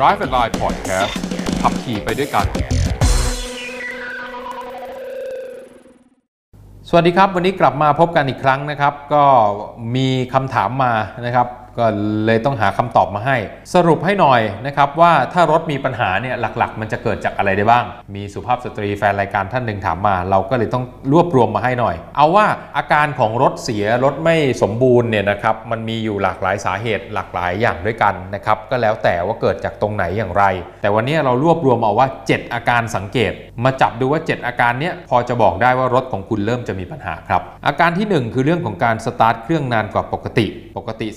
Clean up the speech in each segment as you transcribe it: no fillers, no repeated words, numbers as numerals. Drive and Line Podcast ขับขี่ไปด้วยกันสวัสดีครับวันนี้กลับมาพบกันอีกครั้งนะครับก็มีคำถามมานะครับก็เลยต้องหาคำตอบมาให้สรุปให้หน่อยนะครับว่าถ้ารถมีปัญหาเนี่ยหลักๆมันจะเกิดจากอะไรได้บ้างมีสุภาพสตรีแฟนรายการท่านหนึ่งถามมาเราก็เลยต้องรวบรวมมาให้หน่อยเอาว่าอาการของรถเสียรถไม่สมบูรณ์เนี่ยนะครับมันมีอยู่หลากหลายสาเหตุหลากหลายอย่างด้วยกันนะครับก็แล้วแต่ว่าเกิดจากตรงไหนอย่างไรแต่วันนี้เรารวบรวมเอาว่า7อาการสังเกตมาจับดูว่า7อาการเนี้ยพอจะบอกได้ว่ารถของคุณเริ่มจะมีปัญหาครับอาการที่1คือเรื่องของการสตาร์ทเครื่องนานกว่าปกติ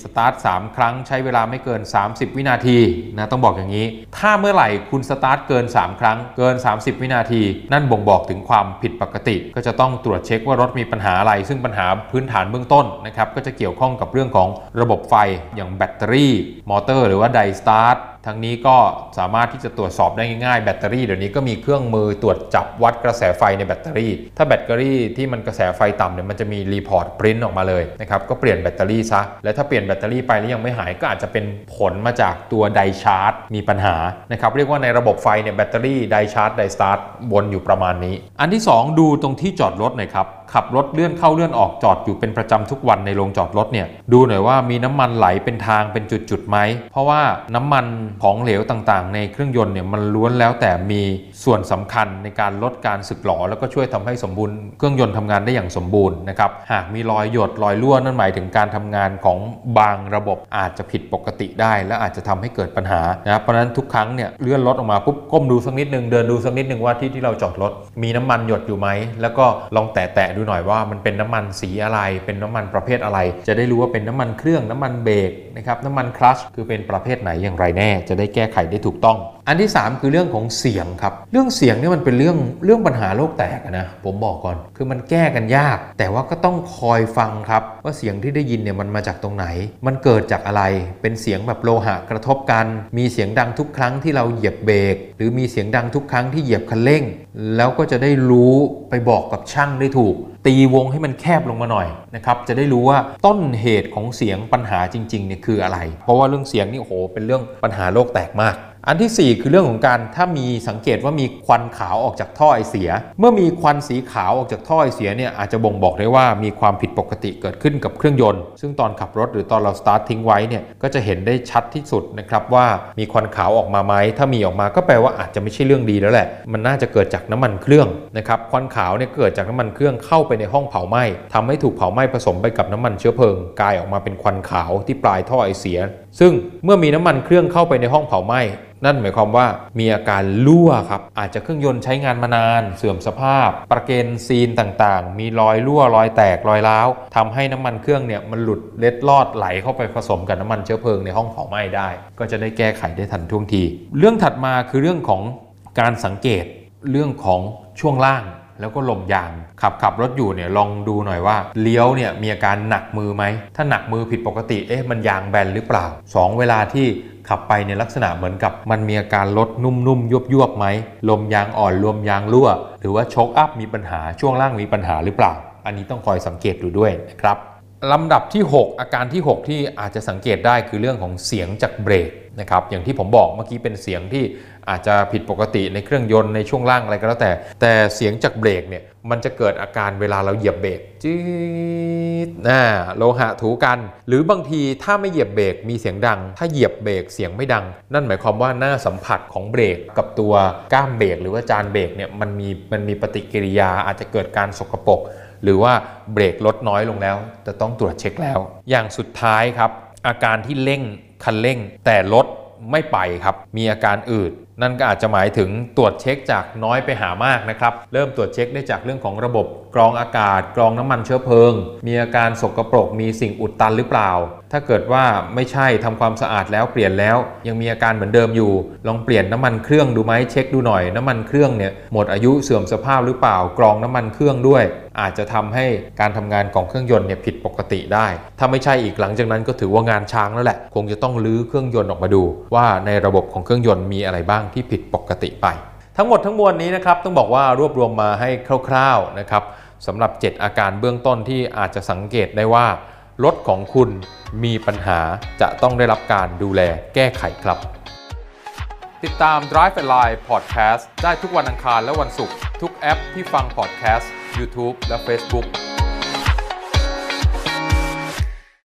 สตาร์ท3 ครั้งใช้เวลาไม่เกิน30วินาทีนะต้องบอกอย่างนี้ถ้าเมื่อไหร่คุณสตาร์ทเกิน3ครั้งเกิน30วินาทีนั่นบ่งบอกถึงความผิดปกติก็จะต้องตรวจเช็คว่ารถมีปัญหาอะไรซึ่งปัญหาพื้นฐานเบื้องต้นนะครับก็จะเกี่ยวข้องกับเรื่องของระบบไฟอย่างแบตเตอรี่มอเตอร์หรือว่าไดสตาร์ททั้งนี้ก็สามารถที่จะตรวจสอบได้ง่ายๆแบตเตอรี่เดี๋ยวนี้ก็มีเครื่องมือตรวจจับวัดกระแสไฟในแบตเตอรี่ถ้าแบตเตอรี่ที่มันกระแสไฟต่ำเนี่ยมันจะมีรีพอร์ตปริ้นออกมาเลยนะครับก็เปลี่ยนแบตเตอรี่ซะและถ้าเปลี่ยนแบตเตอรี่ไปแล้วยังไม่หายก็อาจจะเป็นผลมาจากตัวไดชาร์จมีปัญหานะครับเรียกว่าในระบบไฟเนี่ยแบตเตอรี่ไดชาร์จไดสตาร์ทวนอยู่ประมาณนี้อันที่2ดูตรงที่จอดรถหน่อยครับขับรถเลื่อนเข้าเลื่อนออกจอดอยู่เป็นประจำทุกวันในโรงจอดรถเนี่ยดูหน่อยว่ามีน้ำมันไหลเป็นทางเป็นจุดๆไหมเพราะว่าน้ำมันของเหลวต่างๆในเครื่องยนต์เนี่ยมันล้วนแล้วแต่มีส่วนสำคัญในการลดการสึกหรอแล้วก็ช่วยทำให้สมบูรณ์เครื่องยนต์ทำงานได้อย่างสมบูรณ์นะครับหากมีรอยหยดรอยรั่วนั่นหมายถึงการทำงานของบางระบบอาจจะผิดปกติได้และอาจจะทำให้เกิดปัญหานะเพราะนั้นทุกครั้งเนี่ยเลื่อนรถออกมาปุ๊บก้มดูสักนิดนึงเดินดูสักนิดนึงว่าที่เราจอดรถมีน้ำมันหยดอยู่ไหมแล้วก็ลองแตะดูหน่อยว่ามันเป็นน้ำมันสีอะไรเป็นน้ำมันประเภทอะไรจะได้รู้ว่าเป็นน้ำมันเครื่องน้ำมันเบรกนะครับน้ำมันคลัตช์คือเป็นประเภทไหนอย่างไรแน่จะได้แก้ไขได้ถูกต้องอันที่3คือเรื่องของเสียงครับเรื่องเสียงนี่มันเป็นเรื่องปัญหาโลกแตกนะผมบอกก่อนคือมันแก้กันยากแต่ว่าก็ต้องคอยฟังครับว่าเสียงที่ได้ยินเนี่ยมันมาจากตรงไหนมันเกิดจากอะไรเป็นเสียงแบบโลหะกระทบกันมีเสียงดังทุกครั้งที่เราเหยียบเบรกหรือมีเสียงดังทุกครั้งที่เหยียบคันเร่งแล้วก็จะได้รู้ไปบอกกับช่างได้ถูกตีวงให้มันแคบลงมาหน่อยนะครับจะได้รู้ว่าต้นเหตุของเสียงปัญหาจริงๆเนี่ยคืออะไรเพราะว่าเรื่องเสียงนี่โอ้โหเป็นเรื่องปัญหาโลกแตกมากอันที่4คือเรื่องของการถ้ามีสังเกตว่ามีควันขาวออกจากท่อไอเสียเมื่อมีควันสีขาวออกจากท่อไอเสียเนี่ยอาจจะบ่งบอกได้ว่ามีความผิดปกติเกิดขึ้นกับเครื่องยนต์ซึ่งตอนขับรถหรือตอนเราสตาร์ททิ้งไว้เนี่ยก็จะเห็นได้ชัดที่สุดนะครับว่ามีควันขาวออกมาไหมถ้ามีออกมาก็แปลว่าอาจจะไม่ใช่เรื่องดีแล้วแหละมันน่าจะเกิดจากน้ำมันเครื่องนะครับควันขาวเนี่ยเกิดจากน้ำมันเครื่องเข้าไปในห้องเผาไหม้ทำให้ถูกเผาไหม้ผสมไปกับน้ำมันเชื้อเพลิงกลายออกมาเป็นควันขาวที่ปลายท่อไอเสียซึ่งเมื่อมีน้ำมันเครื่องเข้าไปในห้องเผาไหม้นั่นหมายความว่ามีอาการรั่วครับอาจจะเครื่องยนต์ใช้งานมานานเสื่อมสภาพประเกณฑ์ซีนต่างๆมีรอยรั่วรอยแตกรอยร้าวทำให้น้ำมันเครื่องเนี่ยมันหลุดเล็ดลอดไหลเข้าไปผสมกับน้ำมันเชื้อเพลิงในห้องเผาไหม้ได้ก็จะได้แก้ไขได้ทันท่วงทีเรื่องถัดมาคือเรื่องของการสังเกตเรื่องของช่วงล่างแล้วก็ลมยางขับรถอยู่เนี่ยลองดูหน่อยว่าเลี้ยวเนี่ยมีอาการหนักมือไหมถ้าหนักมือผิดปกติเอ๊ะมันยางแบนหรือเปล่า2เวลาที่ขับไปในลักษณะเหมือนกับมันมีอาการรถนุ่มๆยวบๆไหมลมยางอ่อนลมยางรั่วหรือว่าโช๊คอัพมีปัญหาช่วงล่างมีปัญหาหรือเปล่าอันนี้ต้องคอยสังเกตดูด้วยนะครับลำดับที่6อาการที่6ที่อาจจะสังเกตได้คือเรื่องของเสียงจากเบรกนะครับอย่างที่ผมบอกเมื่อกี้เป็นเสียงที่อาจจะผิดปกติในเครื่องยนต์ในช่วงล่างอะไรก็แล้วแต่เสียงจากเบรกเนี่ยมันจะเกิดอาการเวลาเราเหยียบเบรกจี๊ดโลหะถูกันหรือบางทีถ้าไม่เหยียบเบรกมีเสียงดังถ้าเหยียบเบรกเสียงไม่ดังนั่นหมายความว่าหน้าสัมผัสของเบรกกับตัวก้ามเบรกหรือว่าจานเบรกเนี่ยมันมีปฏิกิริยาอาจจะเกิดการสกปรกหรือว่าเบรกลดน้อยลงแล้วจะต้องตรวจเช็คแล้วอย่างสุดท้ายครับอาการที่เร่งคันเร่งแต่รถไม่ไปครับมีอาการอืดนั่นก็อาจจะหมายถึงตรวจเช็คจากน้อยไปหามากนะครับเริ่มตรวจเช็คได้จากเรื่องของระบบกรองอากาศกรองน้ำมันเชื้อเพลิงมีอาการสกปรกมีสิ่งอุดตันหรือเปล่าถ้าเกิดว่าไม่ใช่ทำความสะอาดแล้วเปลี่ยนแล้วยังมีอาการเหมือนเดิมอยู่ลองเปลี่ยนน้ำมันเครื่องดูไหมเช็คดูหน่อยน้ำมันเครื่องเนี่ยหมดอายุเสื่อมสภาพหรือเปล่ากรองน้ำมันเครื่องด้วยอาจจะทำให้การทำงานของเครื่องยนต์เนี่ยผิดปกติได้ถ้าไม่ใช่อีกหลังจากนั้นก็ถือว่างานช้างแล้วแหละคงจะต้องรื้อเครื่องยนต์ออกมาดูว่าในระบบของเครื่องยนต์มีอะไรบ้างที่ผิดปกติไปทั้งหมดทั้งมวลนี้นะครับต้องบอกว่ารวบรวมมาให้คร่าวๆนะครับสำหรับ7อาการเบื้องต้นที่อาจจะสังเกตได้ว่ารถของคุณมีปัญหาจะต้องได้รับการดูแลแก้ไขครับ ติดตาม Drive and Line Podcast ได้ทุกวันอังคารและวันศุกร์ทุกแอปที่ฟัง Podcast YouTube และ Facebook